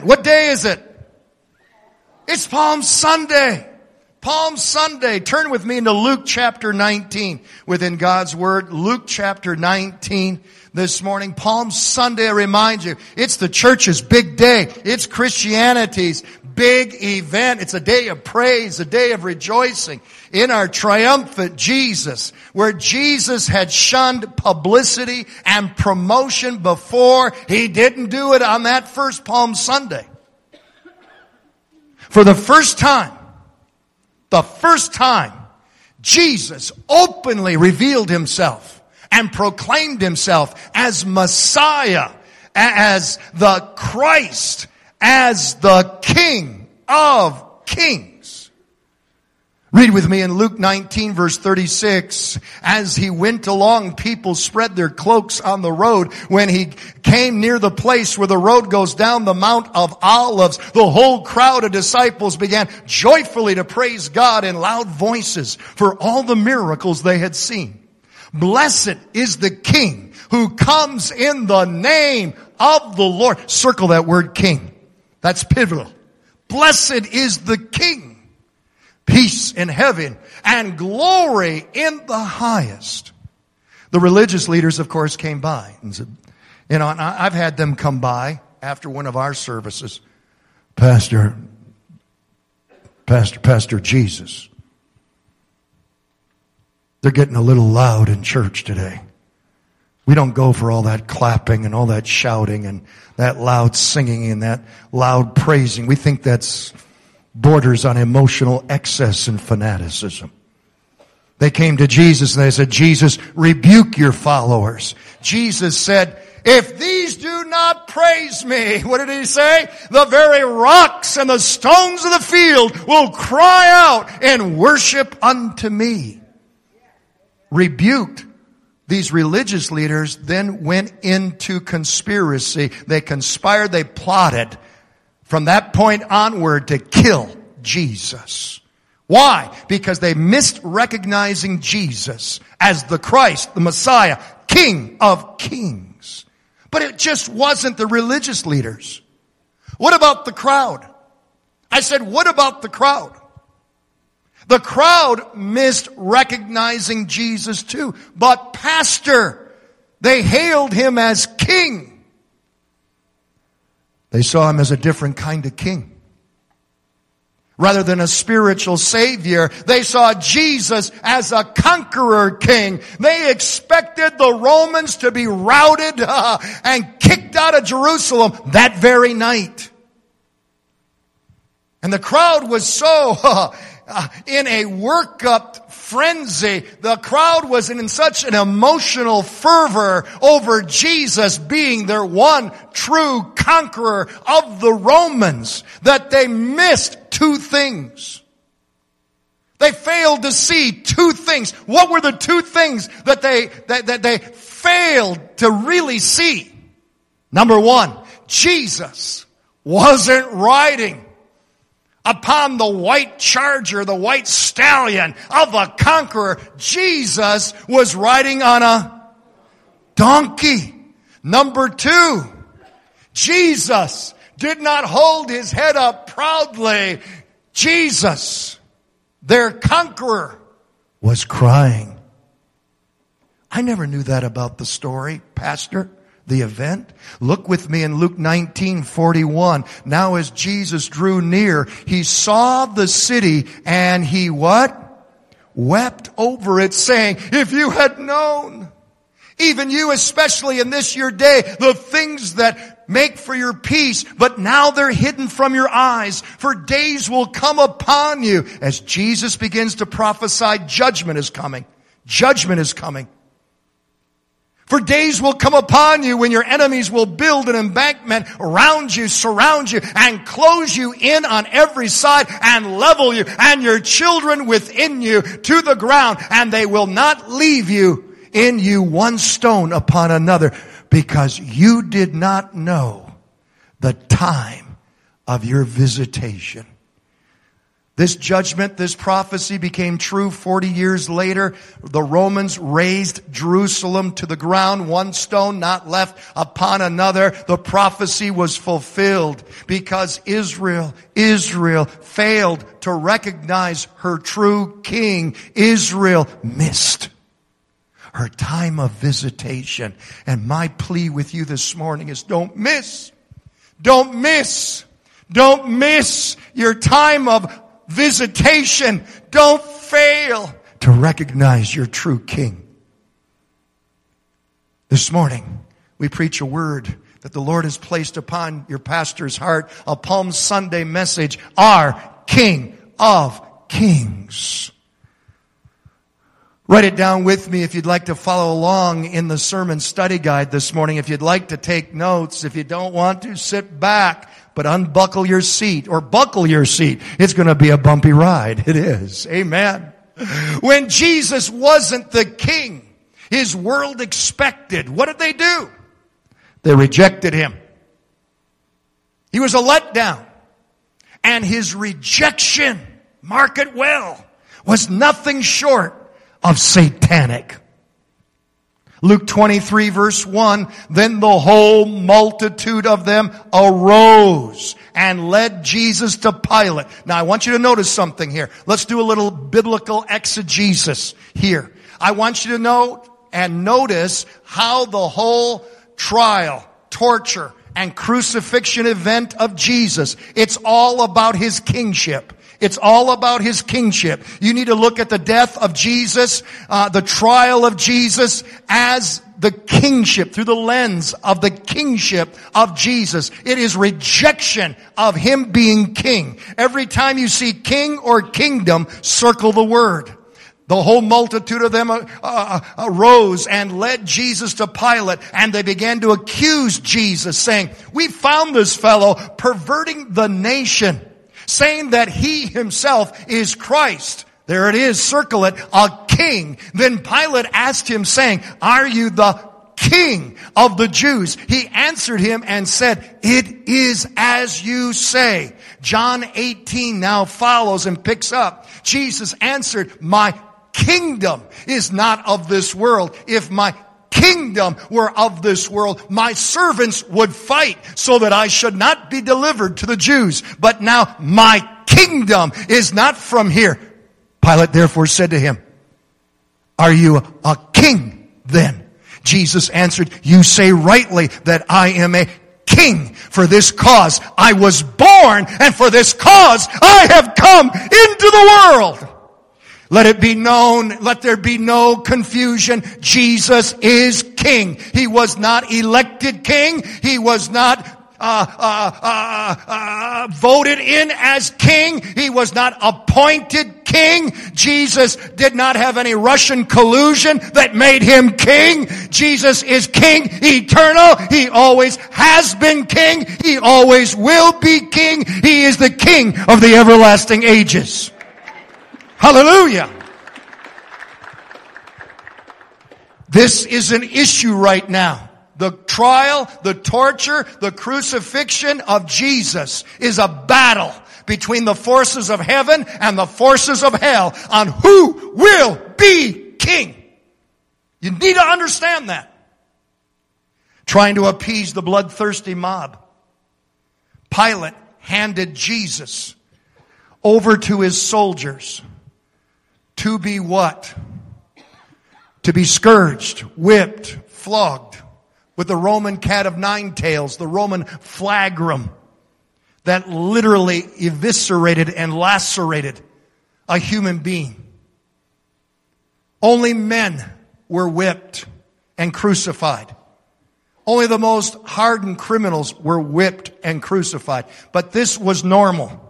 What day is it? It's Palm Sunday. Palm Sunday. Turn with me into Luke chapter 19 within God's Word. Luke chapter 19 this morning. Palm Sunday, I remind you, it's the church's big day. It's Christianity's big event. It's a day of praise, a day of rejoicing in our triumphant Jesus, where Jesus had shunned publicity and promotion before. He didn't do it on that first Palm Sunday. For the first time, Jesus openly revealed himself and proclaimed himself as Messiah, as the Christ, as the King of Kings. Read with me in Luke 19 verse 36. As he went along, people spread their cloaks on the road. When he came near the place where the road goes down the Mount of Olives, the whole crowd of disciples began joyfully to praise God in loud voices for all the miracles they had seen. Blessed is the King who comes in the name of the Lord. Circle that word King. That's pivotal. Blessed is the King. Peace in heaven and glory in the highest. The religious leaders, of course, came by and said, you know, and I've had them come by after one of our services. Pastor Jesus. They're getting a little loud in church today. We don't go for all that clapping and all that shouting and that loud singing and that loud praising. We think that's borders on emotional excess and fanaticism. They came to Jesus and they said, Jesus, rebuke your followers. Jesus said, if these do not praise me, what did he say? The very rocks and the stones of the field will cry out and worship unto me. Rebuked. These religious leaders then went into conspiracy. They conspired, they plotted from that point onward to kill Jesus. Why? Because they missed recognizing Jesus as the Christ, the Messiah, King of Kings. But it just wasn't the religious leaders. What about the crowd? I said, what about the crowd? The crowd missed recognizing Jesus too. But pastor, they hailed him as king. They saw him as a different kind of king. Rather than a spiritual savior, they saw Jesus as a conqueror king. They expected the Romans to be routed and kicked out of Jerusalem that very night. And the crowd was so... in a worked-up frenzy, the crowd was in such an emotional fervor over Jesus being their one true conqueror of the Romans that they missed two things. They failed to see two things. What were the two things that they failed to really see? Number one, Jesus wasn't riding upon the white charger, the white stallion of a conqueror. Jesus was riding on a donkey. Number two, Jesus did not hold his head up proudly. Jesus, their conqueror, was crying. I never knew that about the story, Pastor. The event. Look with me in Luke 19:41. Now as Jesus drew near, he saw the city and he what? Wept over it, saying, if you had known, even you especially in this your day, the things that make for your peace, but now they're hidden from your eyes, for days will come upon you. As Jesus begins to prophesy, judgment is coming. Judgment is coming. For days will come upon you when your enemies will build an embankment around you, surround you, and close you in on every side and level you and your children within you to the ground. And they will not leave you in you one stone upon another, because you did not know the time of your visitation. This judgment, this prophecy became true 40 years later. The Romans razed Jerusalem to the ground, one stone not left upon another. The prophecy was fulfilled because Israel failed to recognize her true king. Israel missed her time of visitation. And my plea with you this morning is don't miss. Don't miss. Don't miss your time of visitation. Don't fail to recognize your true king. This morning, we preach a word that the Lord has placed upon your pastor's heart, a Palm Sunday message, our King of Kings. Write it down with me if you'd like to follow along in the sermon study guide this morning. If you'd like to take notes, if you don't want to, sit back. But unbuckle your seat or buckle your seat. It's going to be a bumpy ride. It is. Amen. When Jesus wasn't the king his world expected, what did they do? They rejected him. He was a letdown. And his rejection, mark it well, was nothing short of satanic. Luke 23 verse 1, then the whole multitude of them arose and led Jesus to Pilate. Now I want you to notice something here. Let's do a little biblical exegesis here. I want you to notice how the whole trial, torture, and crucifixion event of Jesus, it's all about his kingship. It's all about his kingship. You need to look at the death of Jesus, the trial of Jesus as the kingship, through the lens of the kingship of Jesus. It is rejection of him being king. Every time you see king or kingdom, circle the word. The whole multitude of them arose and led Jesus to Pilate, and they began to accuse Jesus, saying, we found this fellow perverting the nation, saying that he himself is Christ. There it is, circle it, a king. Then Pilate asked him, saying, are you the king of the Jews? He answered him and said, it is as you say. John 18 now follows and picks up. Jesus answered, my kingdom is not of this world. If my kingdom were of this world, my servants would fight so that I should not be delivered to the Jews. But now my kingdom is not from here. Pilate therefore said to him, are you a king then? Jesus answered, you say rightly that I am a king. For this cause I was born, and for this cause I have come into the world. Let it be known, let there be no confusion. Jesus is king. He was not elected king. He was not voted in as king. He was not appointed king. Jesus did not have any Russian collusion that made him king. Jesus is king eternal. He always has been king. He always will be king. He is the king of the everlasting ages. Hallelujah. This is an issue right now. The trial, the torture, the crucifixion of Jesus is a battle between the forces of heaven and the forces of hell on who will be king. You need to understand that. Trying to appease the bloodthirsty mob, Pilate handed Jesus over to his soldiers. To be what? To be scourged, whipped, flogged with the Roman cat of nine tails, the Roman flagrum that literally eviscerated and lacerated a human being. Only men were whipped and crucified. Only the most hardened criminals were whipped and crucified. But this was normal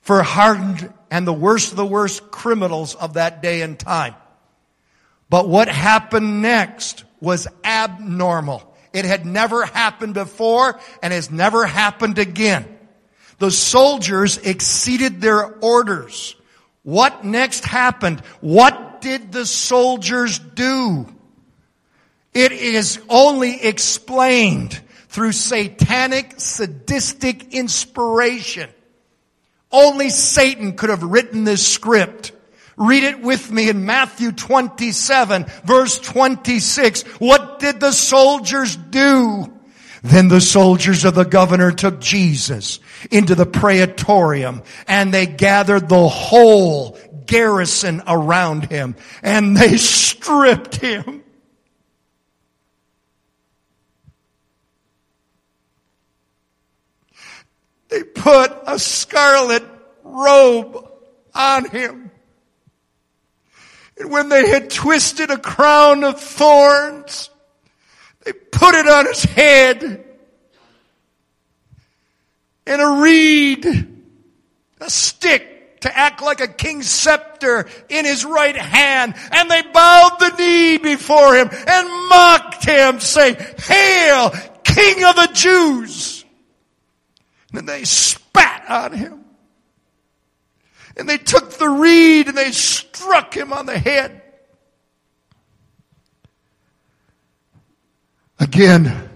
for hardened and the worst of the worst criminals of that day and time. But what happened next was abnormal. It had never happened before and has never happened again. The soldiers exceeded their orders. What next happened? What did the soldiers do? It is only explained through satanic, sadistic inspiration Only Satan could have written this script. Read it with me in Matthew 27, verse 26. What did the soldiers do? Then the soldiers of the governor took Jesus into the praetorium, and they gathered the whole garrison around him, and they stripped him. They put a scarlet robe on him. And when they had twisted a crown of thorns, they put it on his head. And a reed, a stick to act like a king's scepter in his right hand. And they bowed the knee before him and mocked him, saying, "Hail, King of the Jews!" And then they spat on him. And they took the reed and they struck him on the head. Again,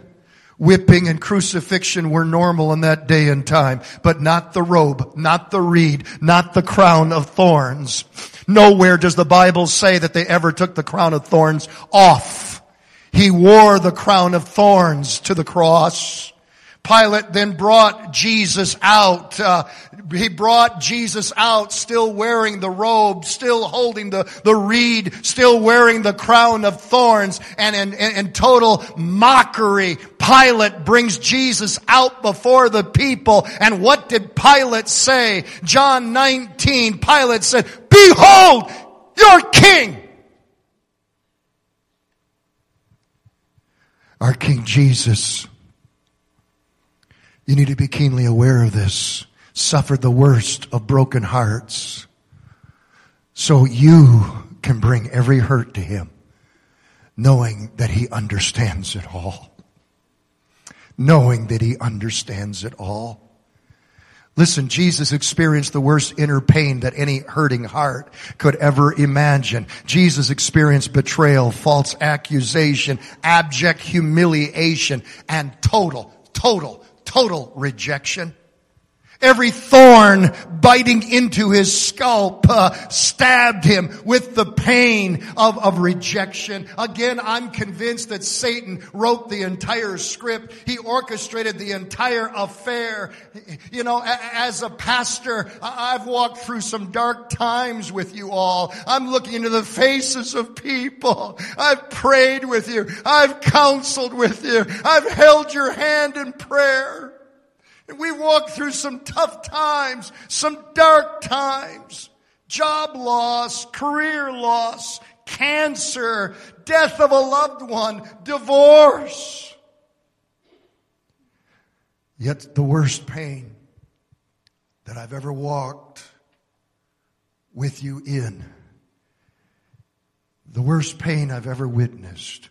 whipping and crucifixion were normal in that day and time, but not the robe, not the reed, not the crown of thorns. Nowhere does the Bible say that they ever took the crown of thorns off. He wore the crown of thorns to the cross. Pilate then brought Jesus out. He brought Jesus out still wearing the robe, still holding the reed, still wearing the crown of thorns. And in total mockery, Pilate brings Jesus out before the people. And what did Pilate say? John 19, Pilate said, "Behold, your king!" Our King Jesus, you need to be keenly aware of this, suffered the worst of broken hearts so you can bring every hurt to him, knowing that he understands it all. Knowing that he understands it all. Listen, Jesus experienced the worst inner pain that any hurting heart could ever imagine. Jesus experienced betrayal, false accusation, abject humiliation, and total rejection. Every thorn biting into his scalp stabbed him with the pain of rejection. Again, I'm convinced that Satan wrote the entire script. He orchestrated the entire affair. You know, as a pastor, I've walked through some dark times with you all. I'm looking into the faces of people. I've prayed with you. I've counseled with you. I've held your hand in prayer. We walk through some tough times, some dark times, job loss, career loss, cancer, death of a loved one, divorce. Yet the worst pain that I've ever walked with you in, the worst pain I've ever witnessed,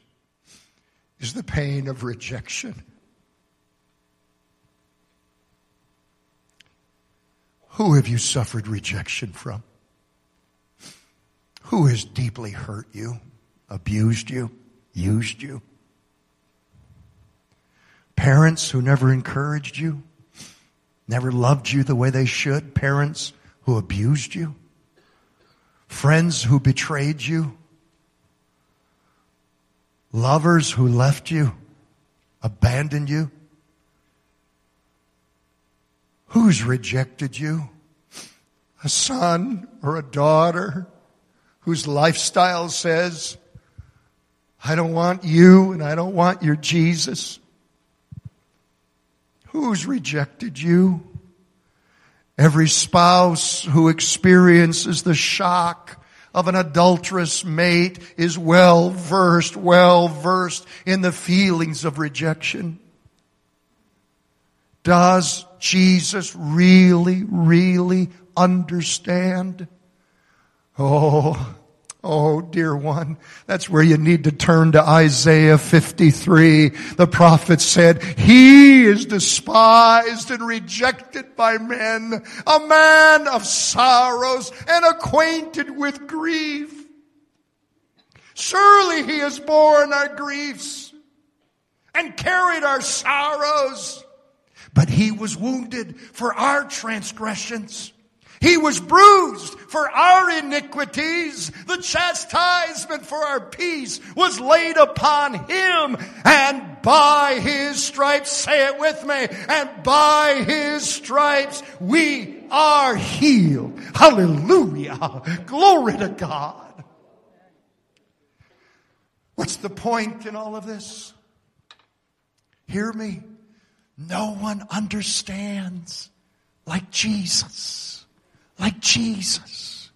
is the pain of rejection. Who have you suffered rejection from? Who has deeply hurt you, abused you, used you? Parents who never encouraged you, never loved you the way they should. Parents who abused you. Friends who betrayed you. Lovers who left you, abandoned you. Who's rejected you? A son or a daughter whose lifestyle says, "I don't want you and I don't want your Jesus." Who's rejected you? Every spouse who experiences the shock of an adulterous mate is well versed in the feelings of rejection. Does Jesus really understand? Oh, dear one, that's where you need to turn to Isaiah 53. The prophet said, "He is despised and rejected by men, a man of sorrows and acquainted with grief. Surely he has borne our griefs and carried our sorrows. But he was wounded for our transgressions. He was bruised for our iniquities. The chastisement for our peace was laid upon him. And by his stripes, say it with me, and by his stripes we are healed. Hallelujah. Glory to God. What's the point in all of this? Hear me. No one understands like Jesus. Like Jesus.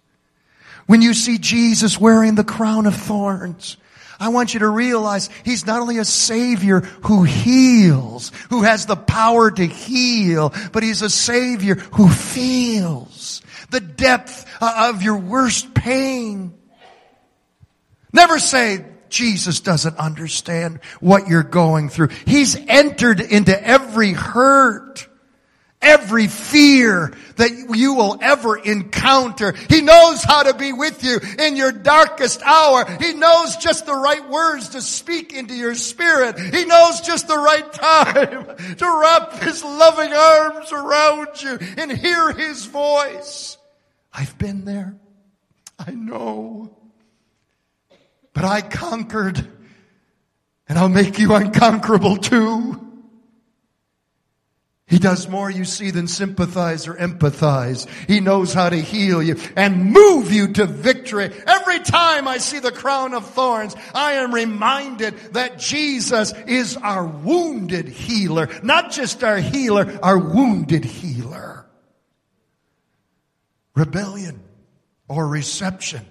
When you see Jesus wearing the crown of thorns, I want you to realize he's not only a Savior who heals, who has the power to heal, but he's a Savior who feels the depth of your worst pain. Never say, Jesus doesn't understand what you're going through. He's entered into every hurt, every fear that you will ever encounter. He knows how to be with you in your darkest hour. He knows just the right words to speak into your spirit. He knows just the right time to wrap his loving arms around you and hear his voice. I've been there. I know. But I conquered, and I'll make you unconquerable too. He does more, you see, than sympathize or empathize. He knows how to heal you and move you to victory. Every time I see the crown of thorns, I am reminded that Jesus is our wounded healer. Not just our healer, our wounded healer. Rebellion or reception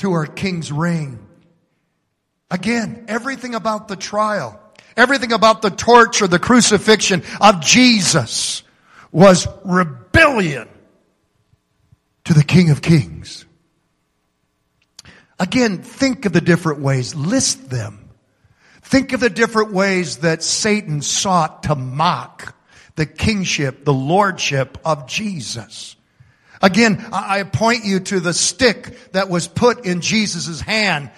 to our king's reign. Again, everything about the trial, everything about the torture, the crucifixion of Jesus was rebellion to the King of Kings. Again, think of the different ways. List them. Think of the different ways that Satan sought to mock the kingship, the lordship of Jesus. Again, I point you to the stick that was put in Jesus' hand.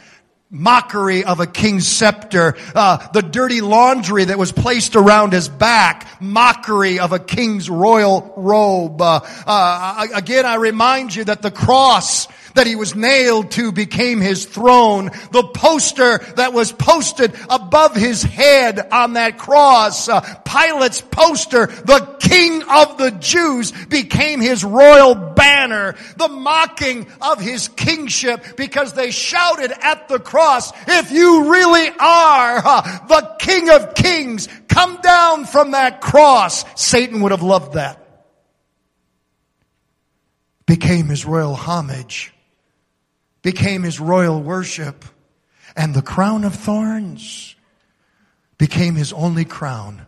Mockery of a king's scepter. The dirty laundry that was placed around his back. Mockery of a king's royal robe. Again, I remind you that the cross that he was nailed to became his throne. The poster that was posted above his head on that cross, Pilate's poster, the King of the Jews, became his royal banner. The mocking of his kingship, because they shouted at the cross, if you really are the King of Kings, come down from that cross. Satan would have loved that. Became his royal homage. Became his royal worship. And the crown of thorns became his only crown.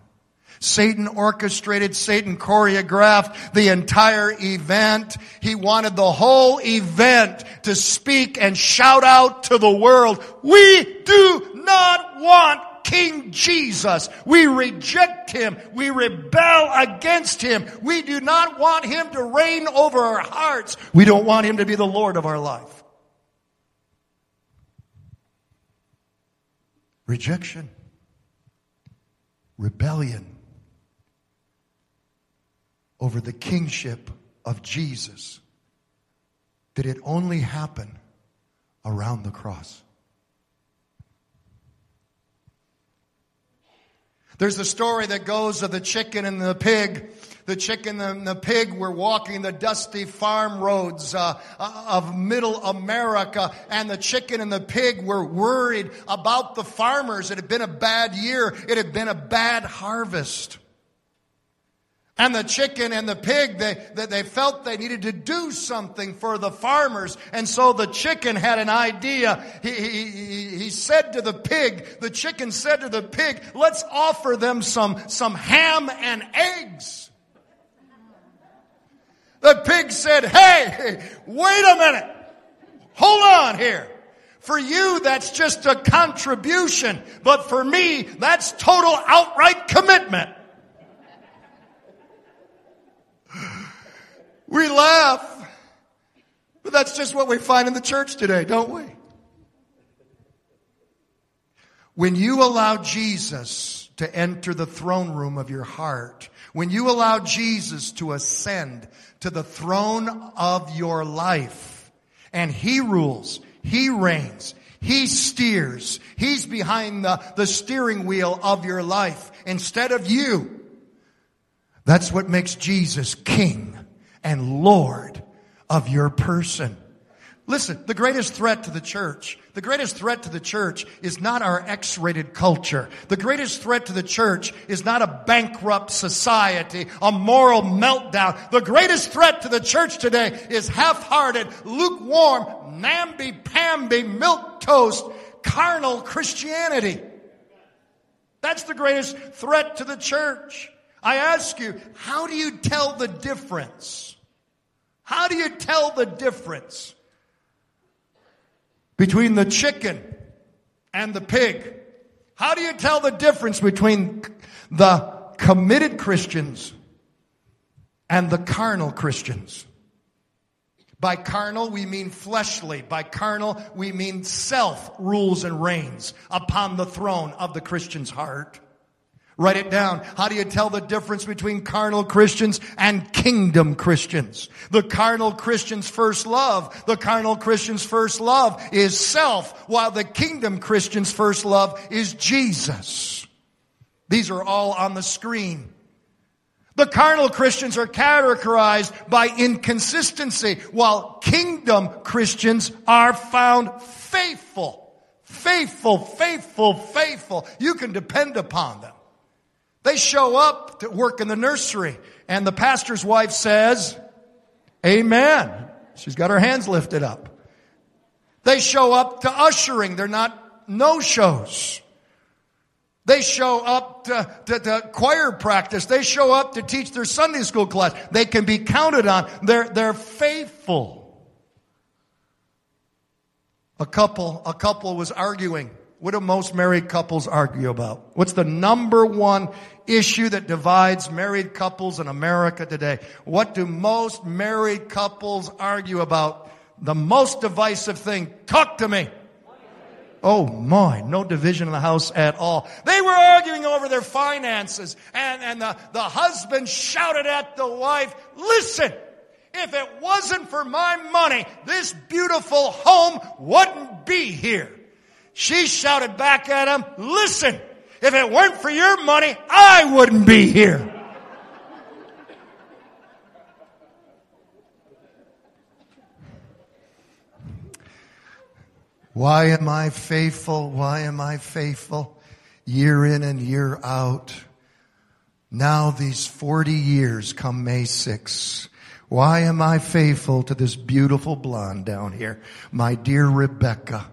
Satan orchestrated, Satan choreographed the entire event. He wanted the whole event to speak and shout out to the world, we do not want King Jesus. We reject him. We rebel against him. We do not want him to reign over our hearts. We don't want him to be the Lord of our life. Rejection, rebellion over the kingship of Jesus. Did it only happen around the cross? There's the story that goes of the chicken and the pig. The chicken and the pig were walking the dusty farm roads of middle America, and the chicken and the pig were worried about the farmers. It had been a bad year. It had been a bad harvest. And the chicken and the pig, they felt they needed to do something for the farmers. And so the chicken had an idea. He said to the pig, the chicken said to the pig, let's offer them some ham and eggs. The pig said, hey, wait a minute. Hold on here. For you, that's just a contribution. But for me, that's total outright commitment. We laugh, but that's just what we find in the church today, don't we? When you allow Jesus to enter the throne room of your heart. When you allow Jesus to ascend to the throne of your life, and He rules, He reigns, He steers, He's behind the steering wheel of your life instead of you. That's what makes Jesus King and Lord of your person. Listen, the greatest threat to the church is not our X-rated culture. The greatest threat to the church is not a bankrupt society, a moral meltdown. The greatest threat to the church today is half-hearted, lukewarm, namby-pamby, milquetoast, carnal Christianity. That's the greatest threat to the church. I ask you, how do you tell the difference? How do you tell the difference between the chicken and the pig? How do you tell the difference between the committed Christians and the carnal Christians? By carnal, we mean fleshly. By carnal, we mean self rules and reigns upon the throne of the Christian's heart. Write it down. How do you tell the difference between carnal Christians and kingdom Christians? The carnal Christian's first love. The carnal Christian's first love is self, while the kingdom Christian's first love is Jesus. These are all on the screen. The carnal Christians are characterized by inconsistency, while kingdom Christians are found faithful. Faithful, faithful, faithful. You can depend upon them. They show up to work in the nursery, and the pastor's wife says, "Amen." She's got her hands lifted up. They show up to ushering. They're not no-shows. They show up to choir practice. They show up to teach their Sunday school class. They can be counted on. They're faithful. A couple was arguing. What do most married couples argue about? What's the number one issue that divides married couples in America today? What do most married couples argue about? The most divisive thing. Talk to me. Oh my, no division in the house at all. They were arguing over their finances, and the husband shouted at the wife, "Listen, if it wasn't for my money, this beautiful home wouldn't be here." She shouted back at him, "Listen, if it weren't for your money, I wouldn't be here." Why am I faithful? Why am I faithful? Year in and year out. Now these 40 years come May 6th. Why am I faithful to this beautiful blonde down here? My dear Rebecca.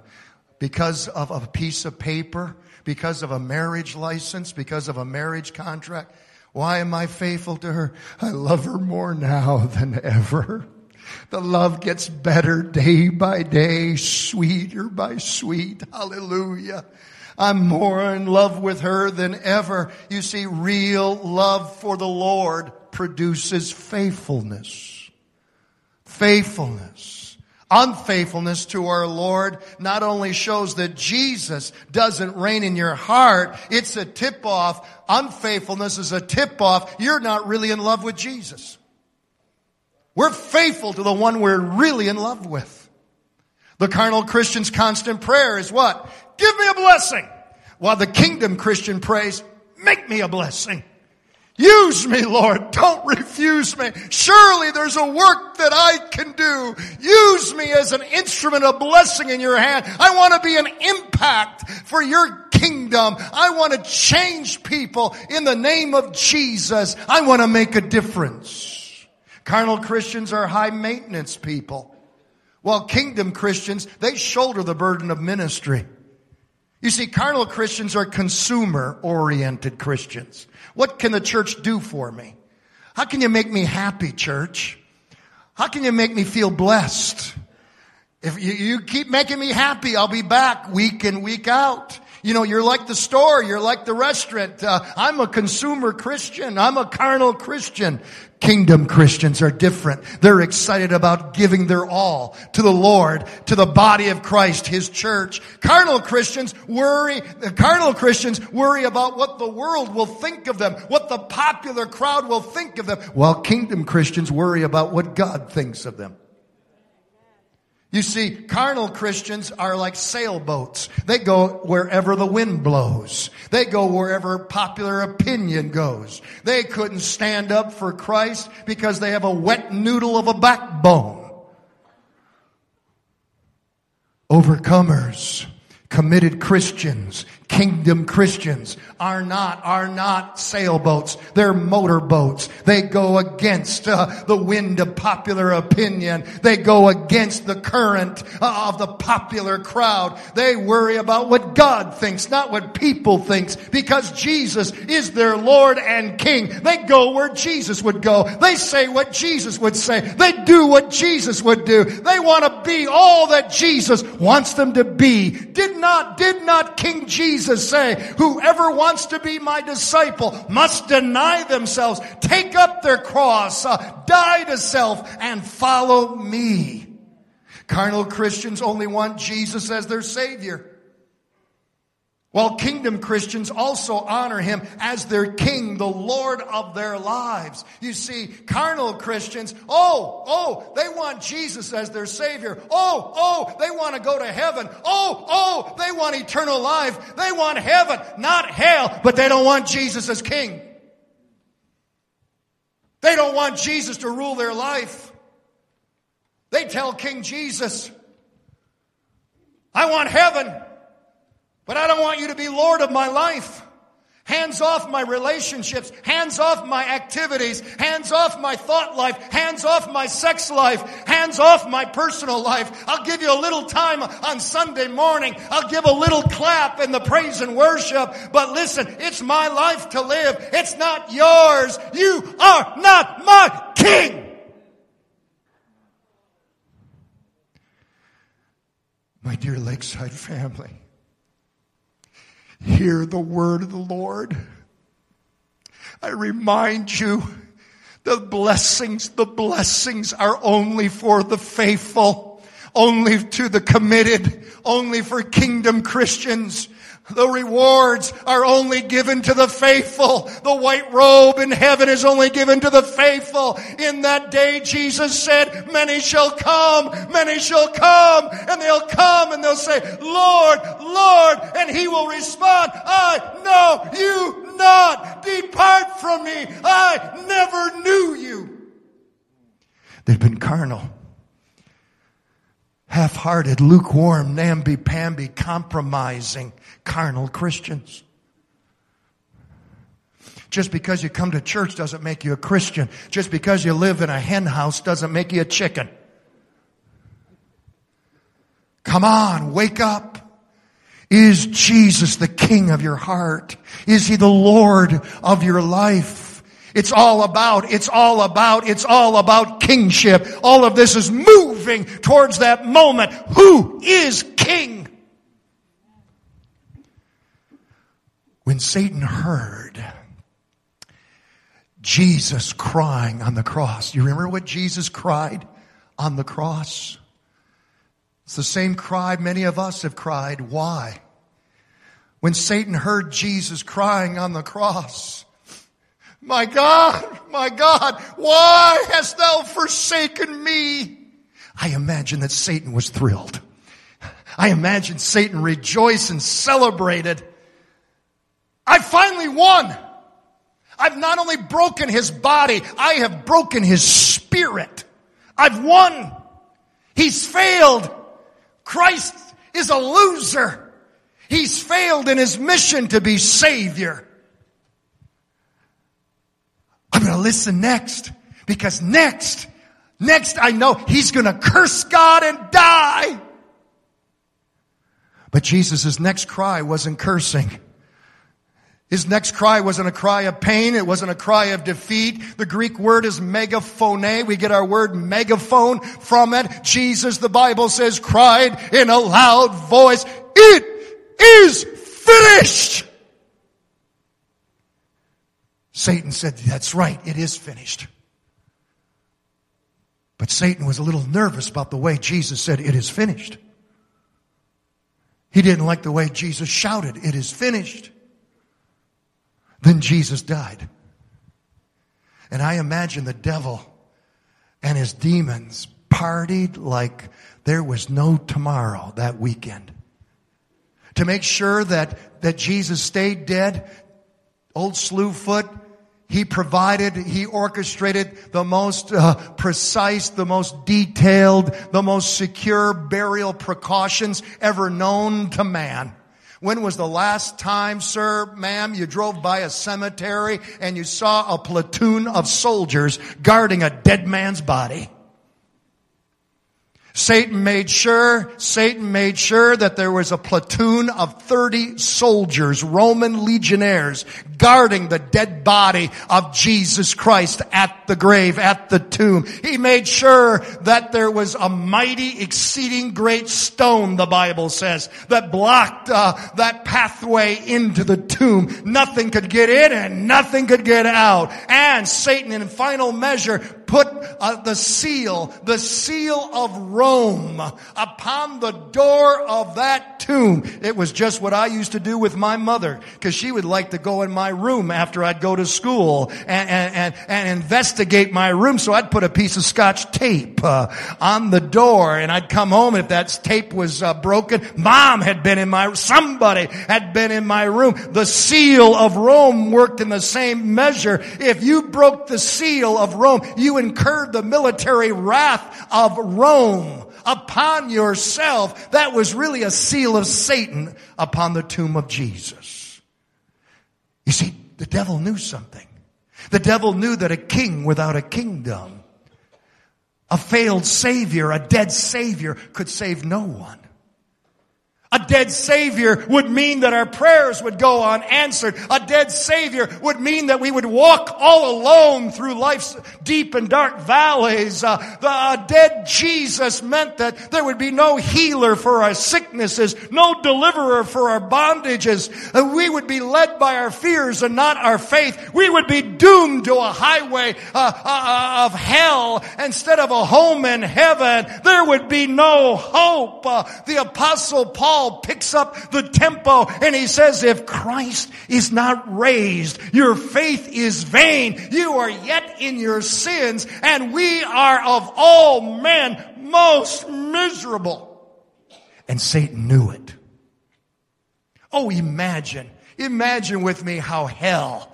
Because of a piece of paper, because of a marriage license, because of a marriage contract. Why am I faithful to her? I love her more now than ever. The love gets better day by day, sweeter by sweet. Hallelujah. I'm more in love with her than ever. You see, real love for the Lord produces faithfulness. Faithfulness. Unfaithfulness to our Lord not only shows that Jesus doesn't reign in your heart, it's a tip-off. Unfaithfulness is a tip-off. You're not really in love with Jesus. We're faithful to the one we're really in love with. The carnal Christian's constant prayer is what? Give me a blessing. While the kingdom Christian prays, make me a blessing. Use me, Lord. Don't refuse me. Surely there's a work that I can do. Use me as an instrument of blessing in your hand. I want to be an impact for your kingdom. I want to change people in the name of Jesus. I want to make a difference. Carnal Christians are high maintenance people, while kingdom Christians, they shoulder the burden of ministry. You see, carnal Christians are consumer-oriented Christians. What can the church do for me? How can you make me happy, church? How can you make me feel blessed? If you keep making me happy, I'll be back week in, week out. You know, you're like the store. You're like the restaurant. I'm a consumer Christian. I'm a carnal Christian. Kingdom Christians are different. They're excited about giving their all to the Lord, to the body of Christ, His church. Carnal Christians worry about what the world will think of them, what the popular crowd will think of them, while Kingdom Christians worry about what God thinks of them. You see, carnal Christians are like sailboats. They go wherever the wind blows. They go wherever popular opinion goes. They couldn't stand up for Christ because they have a wet noodle of a backbone. Overcomers, committed Christians, Kingdom Christians are not sailboats. They're motorboats. They go against the wind of popular opinion. They go against the current of the popular crowd. They worry about what God thinks, not what people thinks, because Jesus is their Lord and King. They go where Jesus would go. They say what Jesus would say. They do what Jesus would do. They want to be all that Jesus wants them to be. Did not King Jesus say, whoever wants to be my disciple must deny themselves, take up their cross, die to self, and follow me. Carnal Christians only want Jesus as their Savior, while Kingdom Christians also honor Him as their King, the Lord of their lives. You see, carnal Christians, they want Jesus as their Savior. They want to go to heaven. They want eternal life. They want heaven, not hell, but they don't want Jesus as King. They don't want Jesus to rule their life. They tell King Jesus, I want heaven. But I don't want you to be Lord of my life. Hands off my relationships. Hands off my activities. Hands off my thought life. Hands off my sex life. Hands off my personal life. I'll give you a little time on Sunday morning. I'll give a little clap in the praise and worship. But listen, it's my life to live. It's not yours. You are not my King. My dear Lakeside family, hear the word of the Lord. I remind you, the blessings are only for the faithful, only to the committed, only for Kingdom Christians. The rewards are only given to the faithful. The white robe in heaven is only given to the faithful. In that day, Jesus said, many shall come, and they'll come and they'll say, Lord, Lord, and He will respond, I know you not. Depart from me. I never knew you. They've been carnal, half-hearted, lukewarm, namby-pamby, compromising, carnal Christians. Just because you come to church doesn't make you a Christian. Just because you live in a hen house doesn't make you a chicken. Come on, wake up. Is Jesus the King of your heart? Is He the Lord of your life? It's all about kingship. All of this is moving towards that moment. Who is King? When Satan heard Jesus crying on the cross, you remember what Jesus cried on the cross? It's the same cry many of us have cried. Why? When Satan heard Jesus crying on the cross, my God, why hast thou forsaken me? I imagine that Satan was thrilled. I imagine Satan rejoiced and celebrated. I finally won. I've not only broken his body, I have broken his spirit. I've won. He's failed. Christ is a loser. He's failed in His mission to be Savior. I'm going to listen next, because next I know he's going to curse God and die. But Jesus' next cry wasn't cursing. His next cry wasn't a cry of pain. It wasn't a cry of defeat. The Greek word is megaphone. We get our word megaphone from it. Jesus, the Bible says, cried in a loud voice, it is finished. Satan said, that's right, it is finished. But Satan was a little nervous about the way Jesus said, it is finished. He didn't like the way Jesus shouted, it is finished. Then Jesus died. And I imagine the devil and his demons partied like there was no tomorrow that weekend. To make sure that Jesus stayed dead, old Slewfoot, he provided, he orchestrated the most precise, the most detailed, the most secure burial precautions ever known to man. When was the last time, sir, ma'am, you drove by a cemetery and you saw a platoon of soldiers guarding a dead man's body? Satan made sure that there was a platoon of 30 soldiers, Roman legionnaires, guarding the dead body of Jesus Christ at the grave, at the tomb. He made sure that there was a mighty, exceeding great stone, the Bible says, that blocked that pathway into the tomb. Nothing could get in and nothing could get out. And Satan, in final measure, put the seal of Rome upon the door of that tomb. It was just what I used to do with my mother, because she would like to go in my room after I'd go to school and investigate my room. So I'd put a piece of Scotch tape on the door, and I'd come home, and if that tape was broken, somebody had been in my room. The seal of Rome worked in the same measure. If you broke the seal of Rome, you incurred the military wrath of Rome upon yourself. That was really a seal of Satan upon the tomb of Jesus. You see, the devil knew something. The devil knew that a king without a kingdom, a failed savior, a dead savior, could save no one. A dead savior would mean that our prayers would go unanswered. A dead savior would mean that we would walk all alone through life's deep and dark valleys. The dead Jesus meant that there would be no healer for our sicknesses, no deliverer for our bondages. We would be led by our fears and not our faith. We would be doomed to a highway of hell instead of a home in heaven. There would be no hope. The Apostle Paul picks up the tempo and he says, if Christ is not raised, your faith is vain. You are yet in your sins, and we are of all men most miserable. And Satan knew it. Oh, imagine with me how hell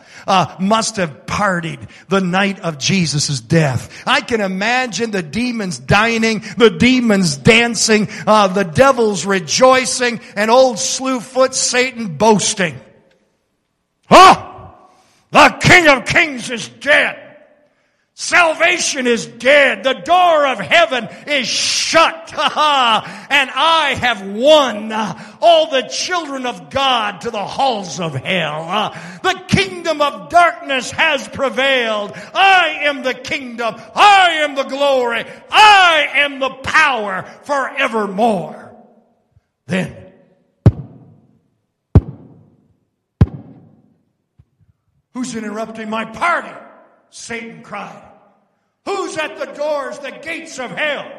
must have partied the night of Jesus' death. I can imagine the demons dining, the demons dancing, the devils rejoicing, and old Slewfoot Satan boasting. Oh, the King of Kings is dead. Salvation is dead. The door of heaven is shut. And I have won all the children of God to the halls of hell. The kingdom of darkness has prevailed. I am the kingdom. I am the glory. I am the power forevermore. Then who's interrupting my party? Satan cried. Who's at the doors, the gates of hell?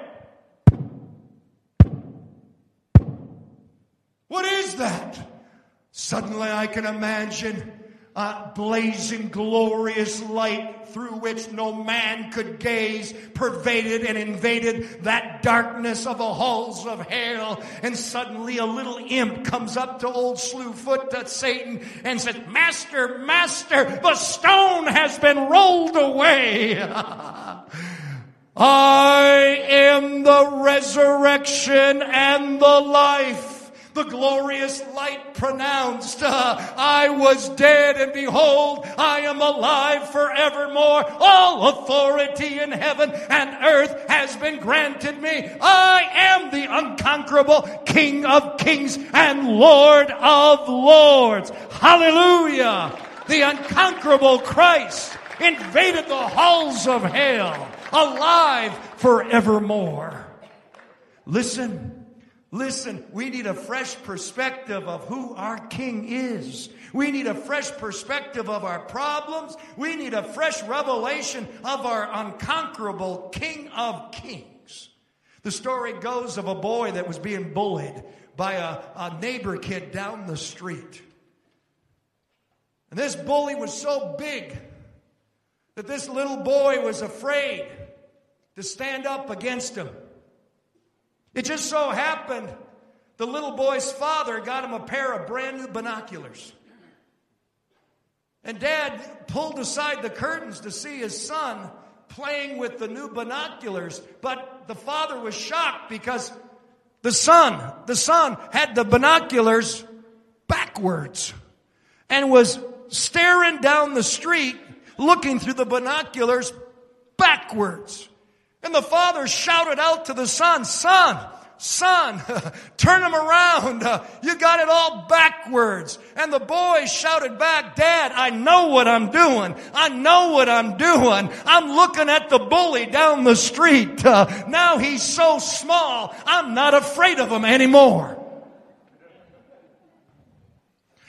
What is that? Suddenly I can imagine a blazing, glorious light through which no man could gaze, pervaded and invaded that darkness of the halls of hell. And suddenly a little imp comes up to old Slewfoot, to Satan, and says, Master, Master, the stone has been rolled away. I am the resurrection and the life. The glorious light pronounced, I was dead, and behold, I am alive forevermore. All authority in heaven and earth has been granted me. I am the unconquerable King of Kings and Lord of Lords. Hallelujah! The unconquerable Christ invaded the halls of hell, alive forevermore. Listen. Listen, we need a fresh perspective of who our King is. We need a fresh perspective of our problems. We need a fresh revelation of our unconquerable King of Kings. The story goes of a boy that was being bullied by a neighbor kid down the street. And this bully was so big that this little boy was afraid to stand up against him. It just so happened the little boy's father got him a pair of brand new binoculars. And Dad pulled aside the curtains to see his son playing with the new binoculars. But the father was shocked because the son had the binoculars backwards and was staring down the street looking through the binoculars backwards. And the father shouted out to the son, Son, turn him around. You got it all backwards. And the boy shouted back, Dad, I know what I'm doing. I'm looking at the bully down the street. Now he's so small, I'm not afraid of him anymore.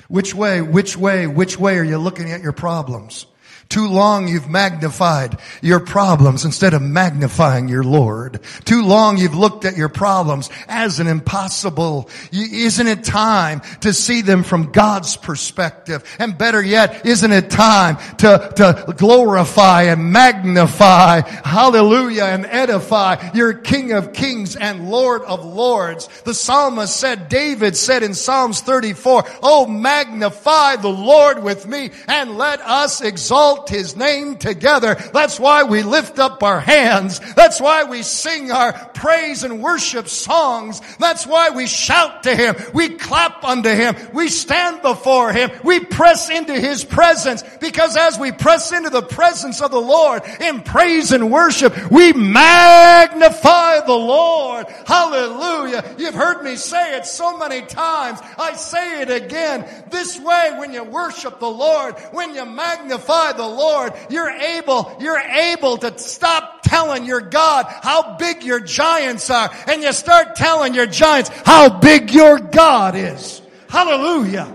Which way are you looking at your problems? Too long you've magnified your problems instead of magnifying your Lord. Too long you've looked at your problems as an impossible. Isn't it time to see them from God's perspective? And better yet, isn't it time to glorify and magnify, hallelujah, and edify your King of Kings and Lord of Lords? The psalmist said, David said in Psalms 34, Oh, magnify the Lord with me and let us exalt His name together. That's why we lift up our hands. That's why we sing our praise and worship songs. That's why we shout to Him. We clap unto Him. We stand before Him. We press into His presence, because as we press into the presence of the Lord in praise and worship, we magnify the Lord. Hallelujah. You've heard me say it so many times. I say it again. This way, when you worship the Lord, when you magnify the Lord, you're able to stop telling your God how big your giants are, and you start telling your giants how big your God is. Hallelujah.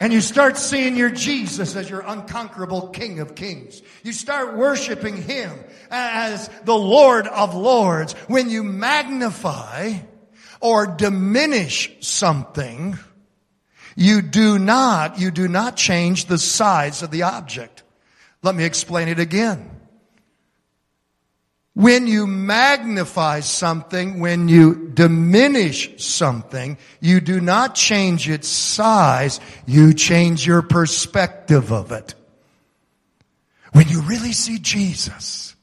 And you start seeing your Jesus as your unconquerable King of Kings. You start worshiping Him as the Lord of Lords. When you magnify or diminish something, you do not change the size of the object. Let me explain it again. When you magnify something, when you diminish something, you do not change its size, you change your perspective of it. When you really see Jesus,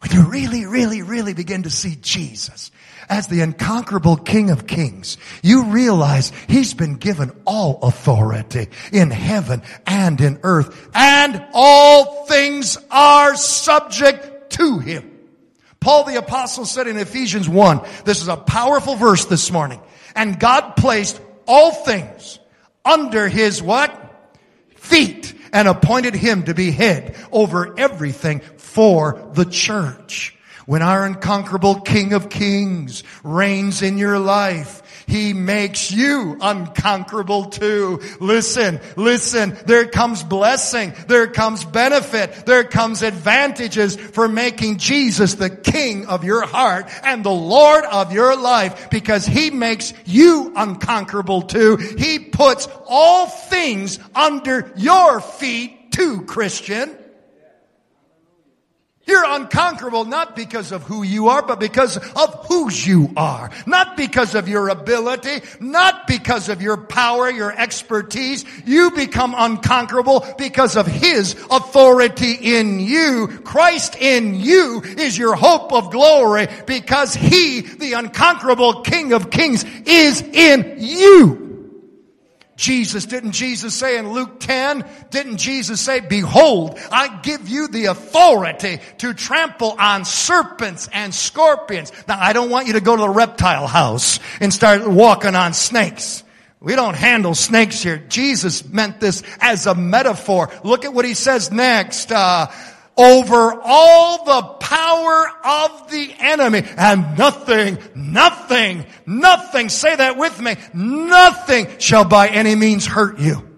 when you really begin to see Jesus as the unconquerable King of Kings, you realize He's been given all authority in heaven and in earth, and all things are subject to Him. Paul the Apostle said in Ephesians 1, this is a powerful verse this morning, and God placed all things under His what? Feet, and appointed Him to be head over everything for the church. When our unconquerable King of Kings reigns in your life, He makes you unconquerable too. Listen, there comes blessing, there comes benefit, there comes advantages for making Jesus the King of your heart and the Lord of your life, because He makes you unconquerable too. He puts all things under your feet too, Christian. You're unconquerable not because of who you are, but because of whose you are. Not because of your ability, not because of your power, your expertise. You become unconquerable because of His authority in you. Christ in you is your hope of glory, because He, the unconquerable King of Kings, is in you. Didn't Jesus say in Luke 10, didn't Jesus say, Behold, I give you the authority to trample on serpents and scorpions. Now, I don't want you to go to the reptile house and start walking on snakes. We don't handle snakes here. Jesus meant this as a metaphor. Look at what He says next. over all the power of the enemy. And nothing, say that with me, nothing shall by any means hurt you.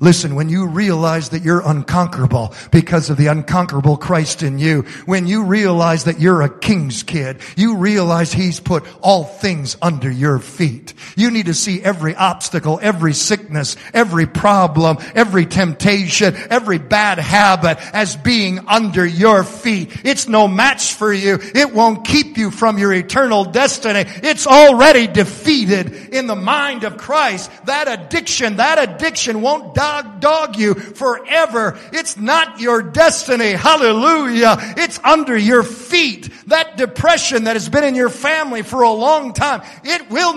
Listen, when you realize that you're unconquerable because of the unconquerable Christ in you, when you realize that you're a king's kid, you realize he's put all things under your feet. You need to see every obstacle, every sickness, every problem, every temptation, every bad habit as being under your feet. It's no match for you. It won't keep you from your eternal destiny. It's already defeated in the mind of Christ. That addiction won't die. Dog you forever. It's not your destiny. Hallelujah. It's under your feet. That depression that has been in your family for a long time, it will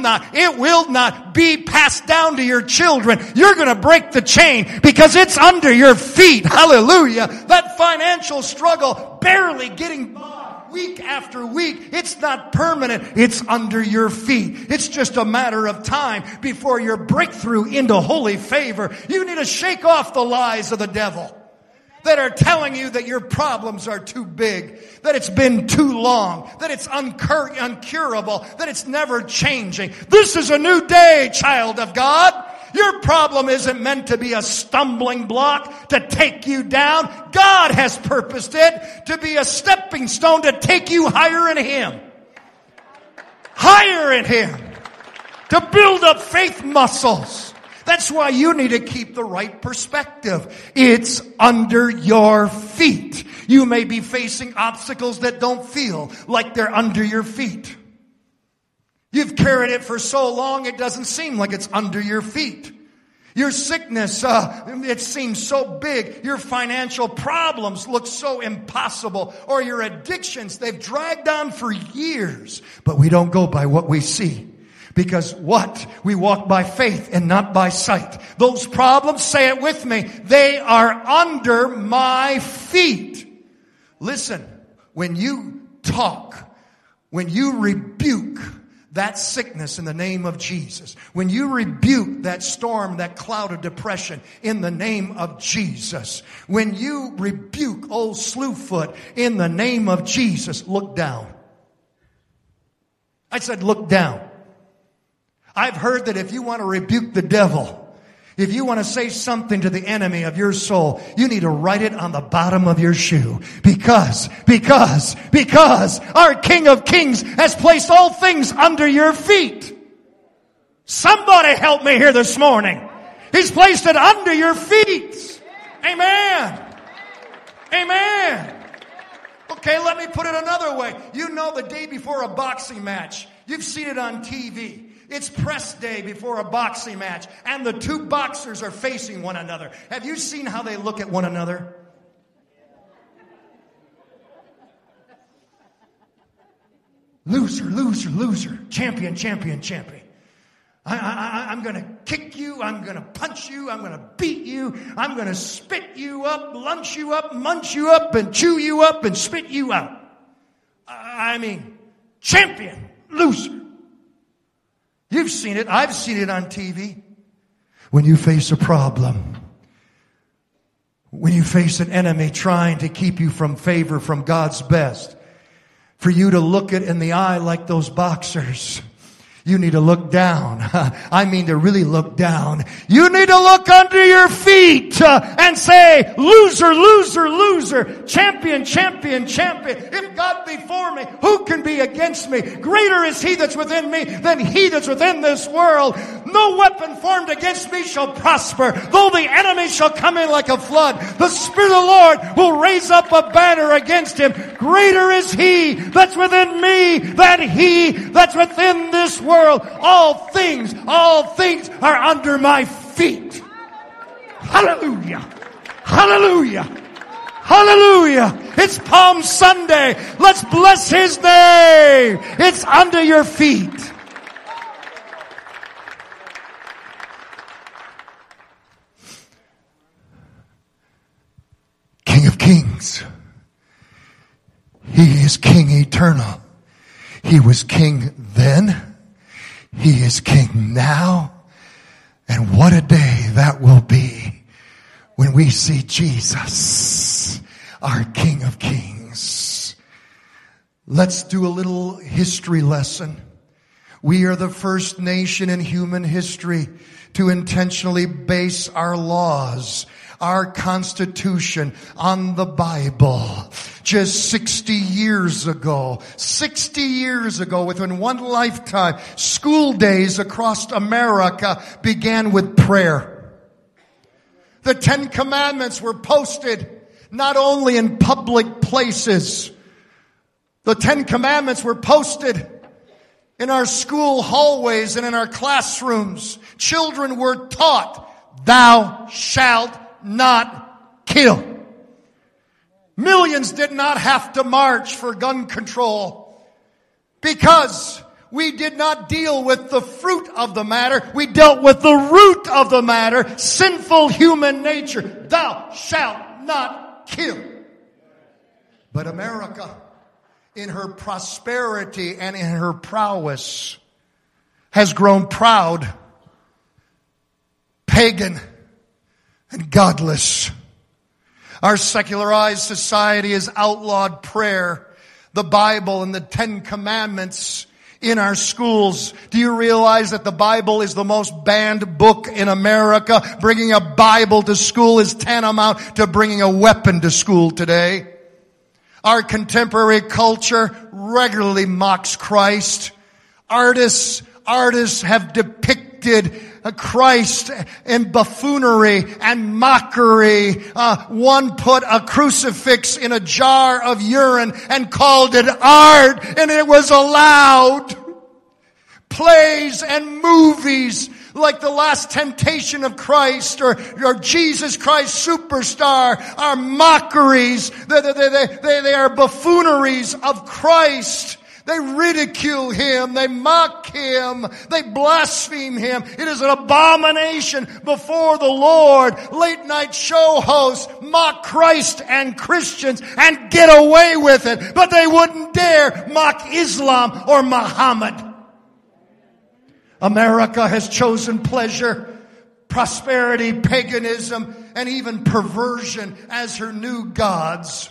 not be passed down to your children. You're going to break the chain because it's under your feet. Hallelujah. That financial struggle, barely getting by week after week, it's not permanent. It's under your feet. It's just a matter of time before your breakthrough into holy favor. You need to shake off the lies of the devil that are telling you that your problems are too big, that it's been too long, that it's uncurable, that it's never changing. This is a new day, child of God. Your problem isn't meant to be a stumbling block to take you down. God has purposed it to be a stepping stone to take you higher in Him. Higher in Him. To build up faith muscles. That's why you need to keep the right perspective. It's under your feet. You may be facing obstacles that don't feel like they're under your feet. You've carried it for so long, it doesn't seem like it's under your feet. Your sickness, it seems so big. Your financial problems look so impossible. Or your addictions, they've dragged on for years. But we don't go by what we see. Because what? We walk by faith and not by sight. Those problems, say it with me, they are under my feet. Listen, when you talk, when you rebuke that sickness in the name of Jesus, when you rebuke that storm, that cloud of depression in the name of Jesus, when you rebuke old Slewfoot in the name of Jesus, look down. I said, look down. I've heard that if you want to rebuke the devil, if you want to say something to the enemy of your soul, you need to write it on the bottom of your shoe. Because our King of Kings has placed all things under your feet. Somebody help me here this morning. He's placed it under your feet. Amen. Amen. Okay, let me put it another way. You know, the day before a boxing match, you've seen it on TV. It's press day before a boxing match, and the two boxers are facing one another. Have you seen how they look at one another? Loser, loser, loser. Champion, champion, champion. I'm going to kick you. I'm going to punch you. I'm going to beat you. I'm going to spit you up, lunch you up, munch you up, and chew you up, and spit you out. I mean, champion, loser. You've seen it. I've seen it on TV. When you face a problem, when you face an enemy trying to keep you from favor, from God's best, for you to look it in the eye like those boxers, you need to look down. I mean to really look down. You need to look under your feet and say, loser, loser, loser, champion, champion, champion. If God be for me, who can be against me? Greater is he that's within me than he that's within this world. No weapon formed against me shall prosper. Though the enemy shall come in like a flood, the Spirit of the Lord will raise up a banner against him. Greater is he that's within me than he that's within this world. All things are under my feet. Hallelujah. Hallelujah. Hallelujah. It's Palm Sunday. Let's bless his name. It's under your feet. King of Kings. He is King eternal. He was King then. He is King now, and what a day that will be when we see Jesus our King of Kings. Let's do a little history lesson. We are the first nation in human history to intentionally base our laws, our Constitution, on the Bible. Just 60 years ago, within one lifetime, school days across America began with prayer. The 10 Commandments were posted not only in public places. The 10 Commandments were posted in our school hallways and in our classrooms. Children were taught, thou shalt not kill. Millions did not have to march for gun control because we did not deal with the fruit of the matter. We dealt with the root of the matter, sinful human nature. Thou shalt not kill. But America, in her prosperity and in her prowess, has grown proud, pagan, and godless. Our secularized society has outlawed prayer, the Bible, and the 10 Commandments in our schools. Do you realize that the Bible is the most banned book in America? Bringing a Bible to school is tantamount to bringing a weapon to school today. Our contemporary culture regularly mocks Christ. Artists have depicted Christ in buffoonery and mockery. One put a crucifix in a jar of urine and called it art, and it was allowed. Plays and movies like The Last Temptation of Christ or Jesus Christ Superstar are mockeries. They are buffooneries of Christ. They ridicule Him. They mock Him. They blaspheme Him. It is an abomination before the Lord. Late night show hosts mock Christ and Christians and get away with it. But they wouldn't dare mock Islam or Muhammad. America has chosen pleasure, prosperity, paganism, and even perversion as her new gods.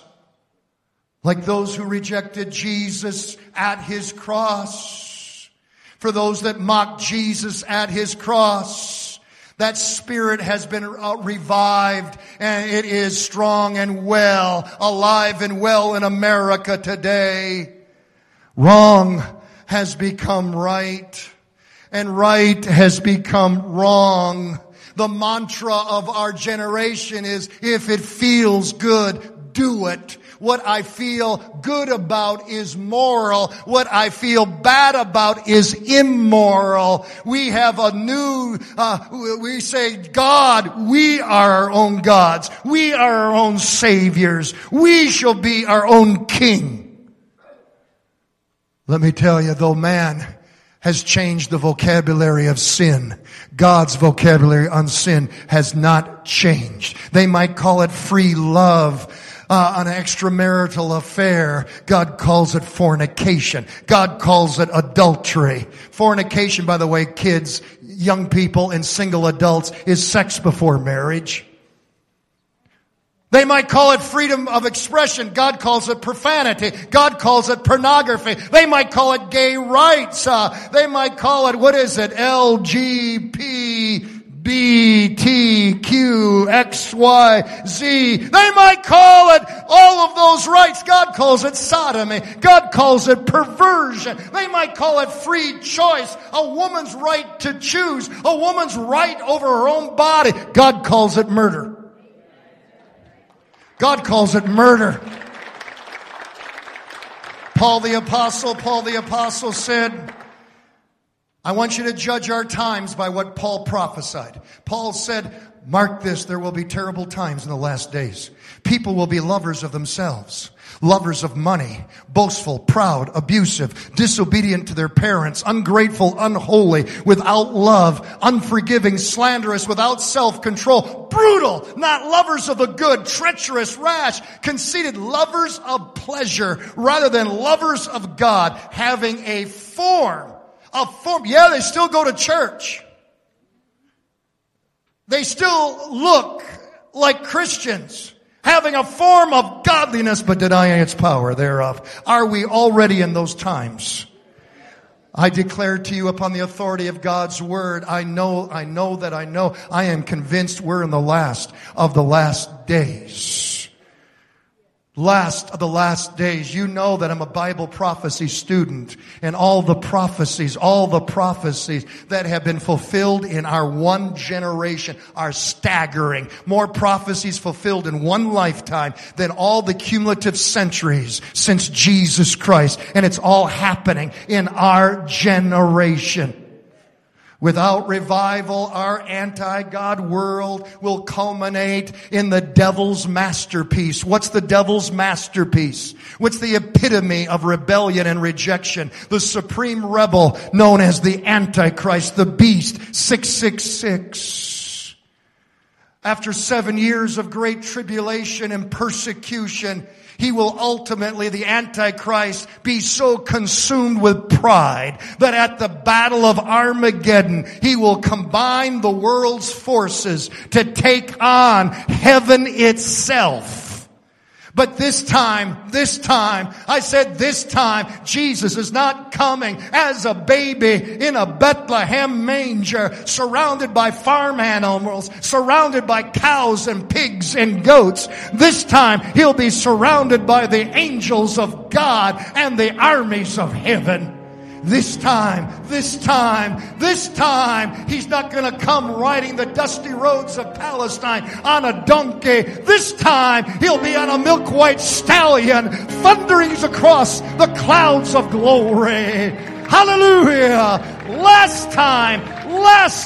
Like those who rejected Jesus at His cross. For those that mocked Jesus at His cross, that spirit has been revived, and it is strong and well, alive and well in America today. Wrong has become right, and right has become wrong. The mantra of our generation is, if it feels good, do it. What I feel good about is moral. What I feel bad about is immoral. We have a new, we say, God, we are our own gods. We are our own saviors. We shall be our own king. Let me tell you, though man has changed the vocabulary of sin, God's vocabulary on sin has not changed. They might call it free love, an extramarital affair. God calls it fornication. God calls it adultery. Fornication, by the way, kids, young people, and single adults, is sex before marriage. They might call it freedom of expression. God calls it profanity. God calls it pornography. They might call it gay rights. They might call it, what is it? LGBTQXYZ. They might call it all of those rights. God calls it sodomy. God calls it perversion. They might call it free choice, a woman's right to choose, a woman's right over her own body. God calls it murder. God calls it murder. Paul the Apostle said, I want you to judge our times by what Paul prophesied. Paul said, mark this, there will be terrible times in the last days. People will be lovers of themselves, lovers of money, boastful, proud, abusive, disobedient to their parents, ungrateful, unholy, without love, unforgiving, slanderous, without self-control, brutal, not lovers of the good, treacherous, rash, conceited, lovers of pleasure rather than lovers of God, having a form. Yeah, they still go to church. They still look like Christians. having a form of godliness but denying its power thereof. Are we already in those times? I declare to you upon the authority of God's word, I know, I am convinced we're in the last of the last days. Last of the last days. You know that I'm a Bible prophecy student, and all the prophecies that have been fulfilled in our one generation are staggering. More prophecies fulfilled in one lifetime than all the cumulative centuries since Jesus Christ. And it's all happening in our generation. Without revival, our anti-God world will culminate in the devil's masterpiece. What's the devil's masterpiece? What's the epitome of rebellion and rejection? The supreme rebel known as the Antichrist, the beast, 666. After 7 years of great tribulation and persecution, he will ultimately, the Antichrist, be so consumed with pride that at the battle of Armageddon, he will combine the world's forces to take on heaven itself. But this time, Jesus is not coming as a baby in a Bethlehem manger, surrounded by farm animals, surrounded by cows and pigs and goats. This time, he'll be surrounded by the angels of God and the armies of heaven. This time, he's not going to come riding the dusty roads of Palestine on a donkey. This time, he'll be on a milk-white stallion, thunderings across the clouds of glory. Hallelujah! Last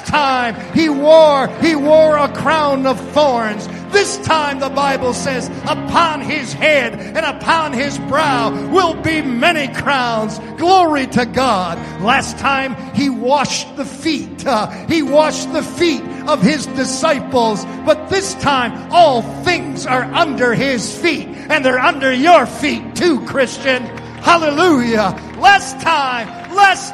time, he wore a crown of thorns. This time, the Bible says, upon his head and upon his brow will be many crowns. Glory to God. Last time, he washed the feet of his disciples. But this time, all things are under his feet. And they're under your feet too, Christian. Hallelujah. Last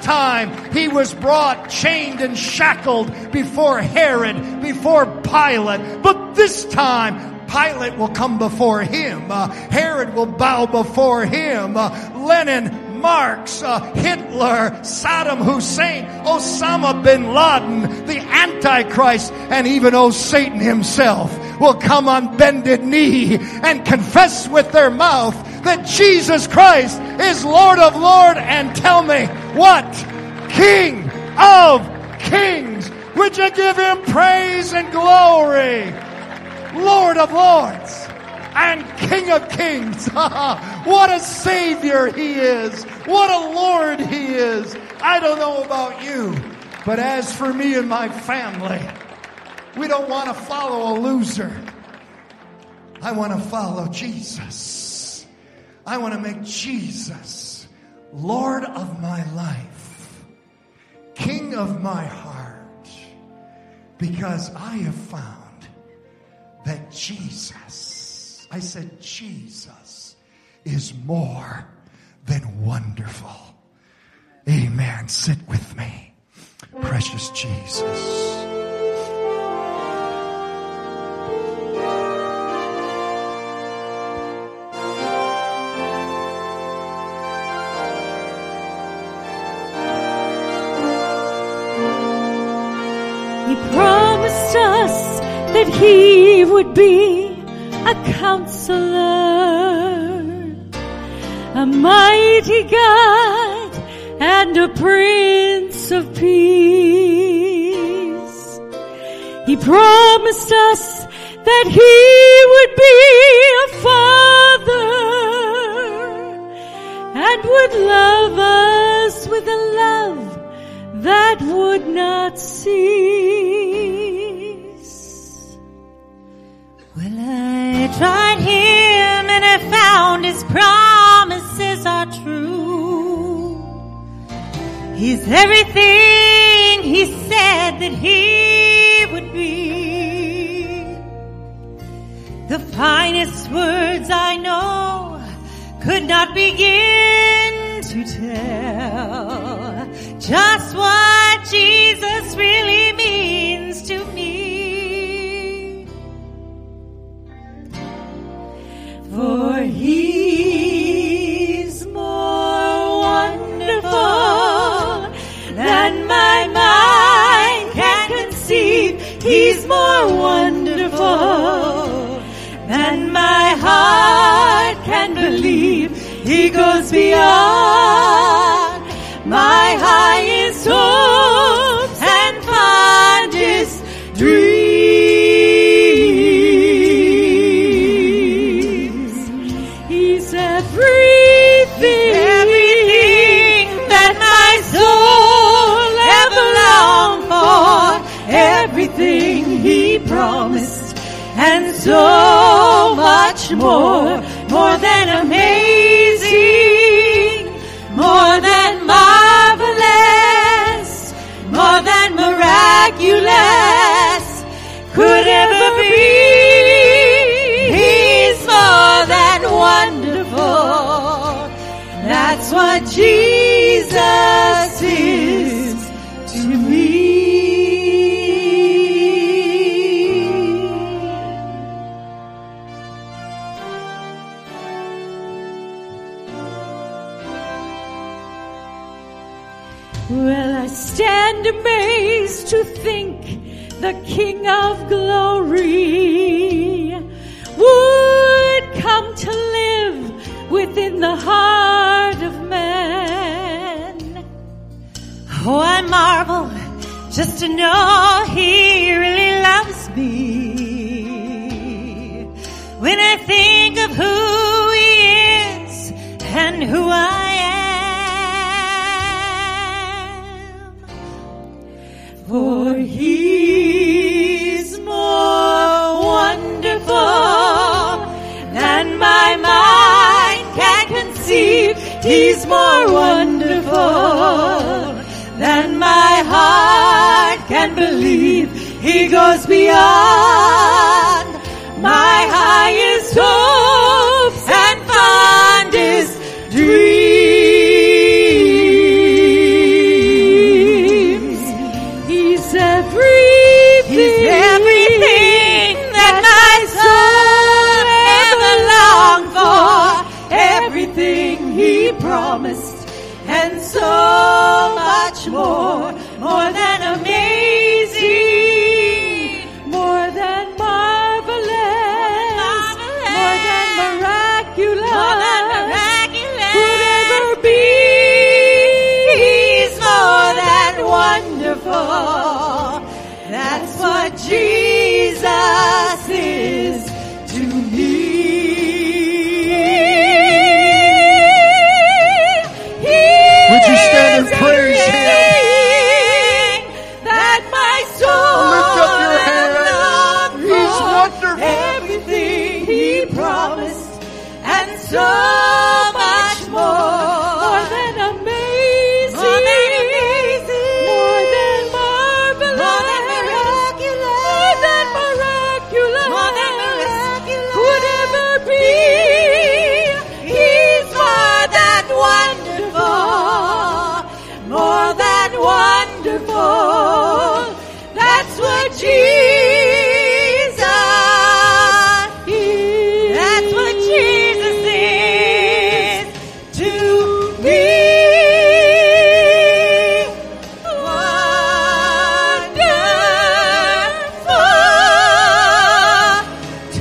time, he was brought, chained, and shackled before Herod, before Pilate. But this time, Pilate will come before him. Herod will bow before him. Lenin, Marx, Hitler, Saddam Hussein, Osama bin Laden, the Antichrist, and even Satan himself will come on bended knee and confess with their mouth that Jesus Christ is Lord of Lords, and tell me what? King of Kings. Would you give him praise and glory? Lord of Lords and King of Kings. What a Savior he is. What a Lord he is. I don't know about you, but as for me and my family, we don't want to follow a loser. I want to follow Jesus. I want to make Jesus Lord of my life, King of my heart, because I have found that Jesus, I said Jesus, is more than wonderful. Amen. Sit with me. Precious Jesus. That he would be a counselor, a mighty God, and a Prince of Peace. He promised us that he would be a father and would love us with a love that would not cease. Well, I tried him and I found his promises are true. He's everything he said that he would be. The finest words I know could not begin to tell just what Jesus really means to me. He's more wonderful than my mind can conceive. He's more wonderful than my heart can believe. He goes beyond my highest hopes and fondest dreams. Promised, and so much more, more than amazing, more than marvelous, more than miraculous could ever be. He's more than wonderful. That's what Jesus is to me. Stand amazed to think the King of Glory would come to live within the heart of man. Oh, I marvel just to know He really loves me. When I think of who He is and who I am, for He's more wonderful than my mind can conceive. He's more wonderful than my heart can believe. He goes beyond my highest hopes and fondest dreams. Promised, and so much more, more than amazing, more than marvelous, more than miraculous, could ever be. He's more than wonderful. That's what Jesus is to me. Would you stand and praise Him? That my soul lift up your hand. He's wonderful. Everything He promised, and so much more. That's what Jesus is. That's what Jesus is to me. Wonderful to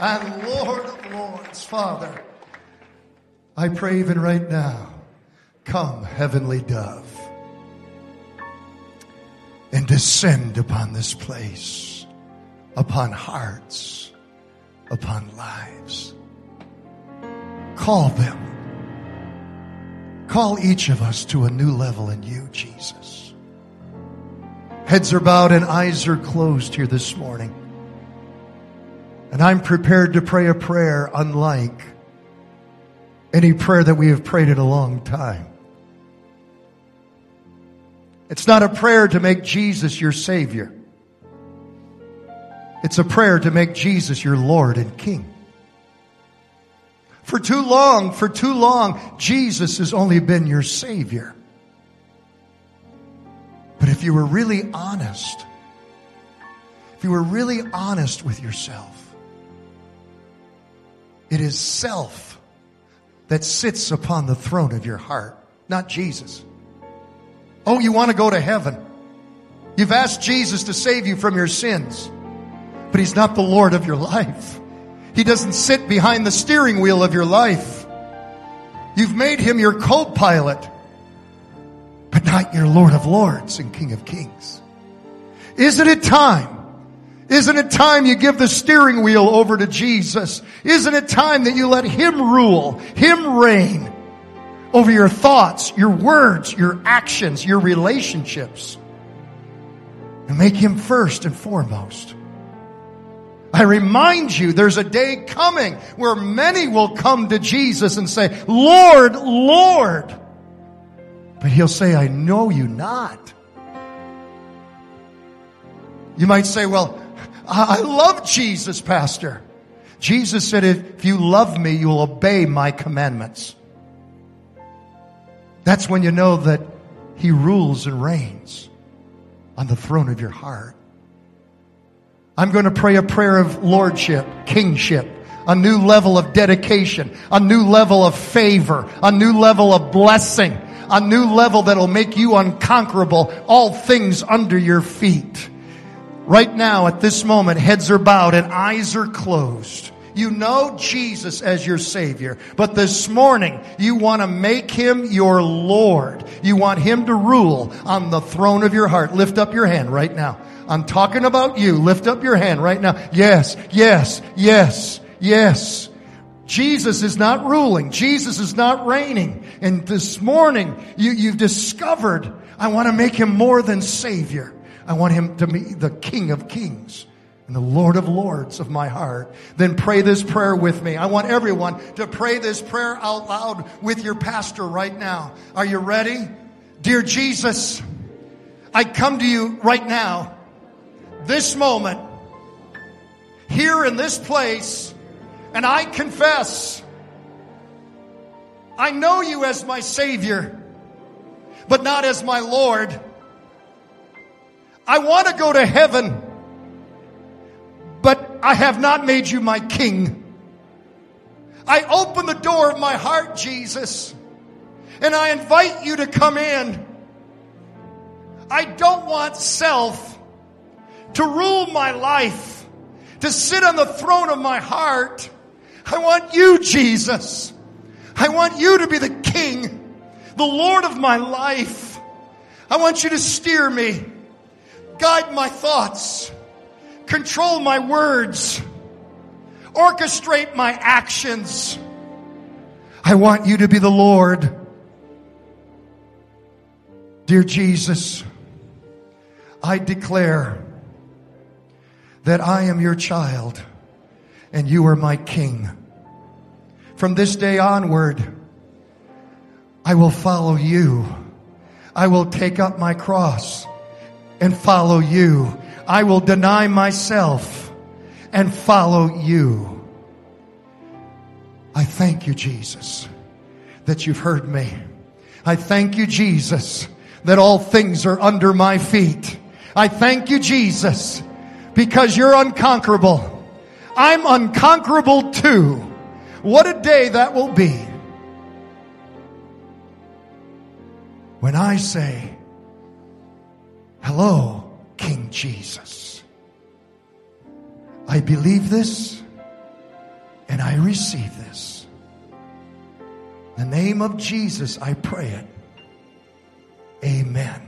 and Lord of Lords. Father, I pray even right now, come, heavenly dove, and descend upon this place, upon hearts, upon lives. Call them. Call each of us to a new level in You, Jesus. Heads are bowed and eyes are closed here this morning. And I'm prepared to pray a prayer unlike any prayer that we have prayed in a long time. It's not a prayer to make Jesus your Savior. It's a prayer to make Jesus your Lord and King. For too long, Jesus has only been your Savior. But if you were really honest, with yourself, it is self that sits upon the throne of your heart, not Jesus. Oh, you want to go to heaven. You've asked Jesus to save you from your sins, but He's not the Lord of your life. He doesn't sit behind the steering wheel of your life. You've made Him your co-pilot, but not your Lord of Lords and King of Kings. Isn't it time you give the steering wheel over to Jesus? Isn't it time that you let Him rule, Him reign over your thoughts, your words, your actions, your relationships? And make Him first and foremost. I remind you, there's a day coming where many will come to Jesus and say, Lord, Lord. But He'll say, I know you not. You might say, well, I love Jesus, Pastor. Jesus said, if you love me, you'll obey my commandments. That's when you know that He rules and reigns on the throne of your heart. I'm going to pray a prayer of lordship, kingship, a new level of dedication, a new level of favor, a new level of blessing, a new level that'll make you unconquerable, all things under your feet. Right now, at this moment, heads are bowed and eyes are closed. You know Jesus as your Savior, but this morning you want to make Him your Lord. You want Him to rule on the throne of your heart. Lift up your hand right now. I'm talking about you. Lift up your hand right now. Yes, yes, yes, yes. Jesus is not ruling. Jesus is not reigning. And this morning you've discovered, I want to make Him more than Savior. I want Him to be the King of Kings and the Lord of Lords of my heart. Then pray this prayer with me. I want everyone to pray this prayer out loud with your pastor right now. Are you ready? Dear Jesus, I come to you right now, this moment, here in this place, and I confess, I know you as my Savior, but not as my Lord. I want to go to heaven, but I have not made you my King. I open the door of my heart, Jesus, and I invite you to come in. I don't want self to rule my life, to sit on the throne of my heart. I want you, Jesus. I want you to be the King, the Lord of my life. I want you to steer me, guide my thoughts, control my words, orchestrate my actions. I want you to be the Lord. Dear Jesus, I declare that I am your child and you are my King. From this day onward, I will follow you. I will take up my cross and follow you. I will deny myself and follow you. I thank you, Jesus, that you've heard me. I thank you, Jesus, that all things are under my feet. I thank you, Jesus, because you're unconquerable. I'm unconquerable too. What a day that will be when I say, hello, King Jesus. I believe this and I receive this. In the name of Jesus, I pray it. Amen.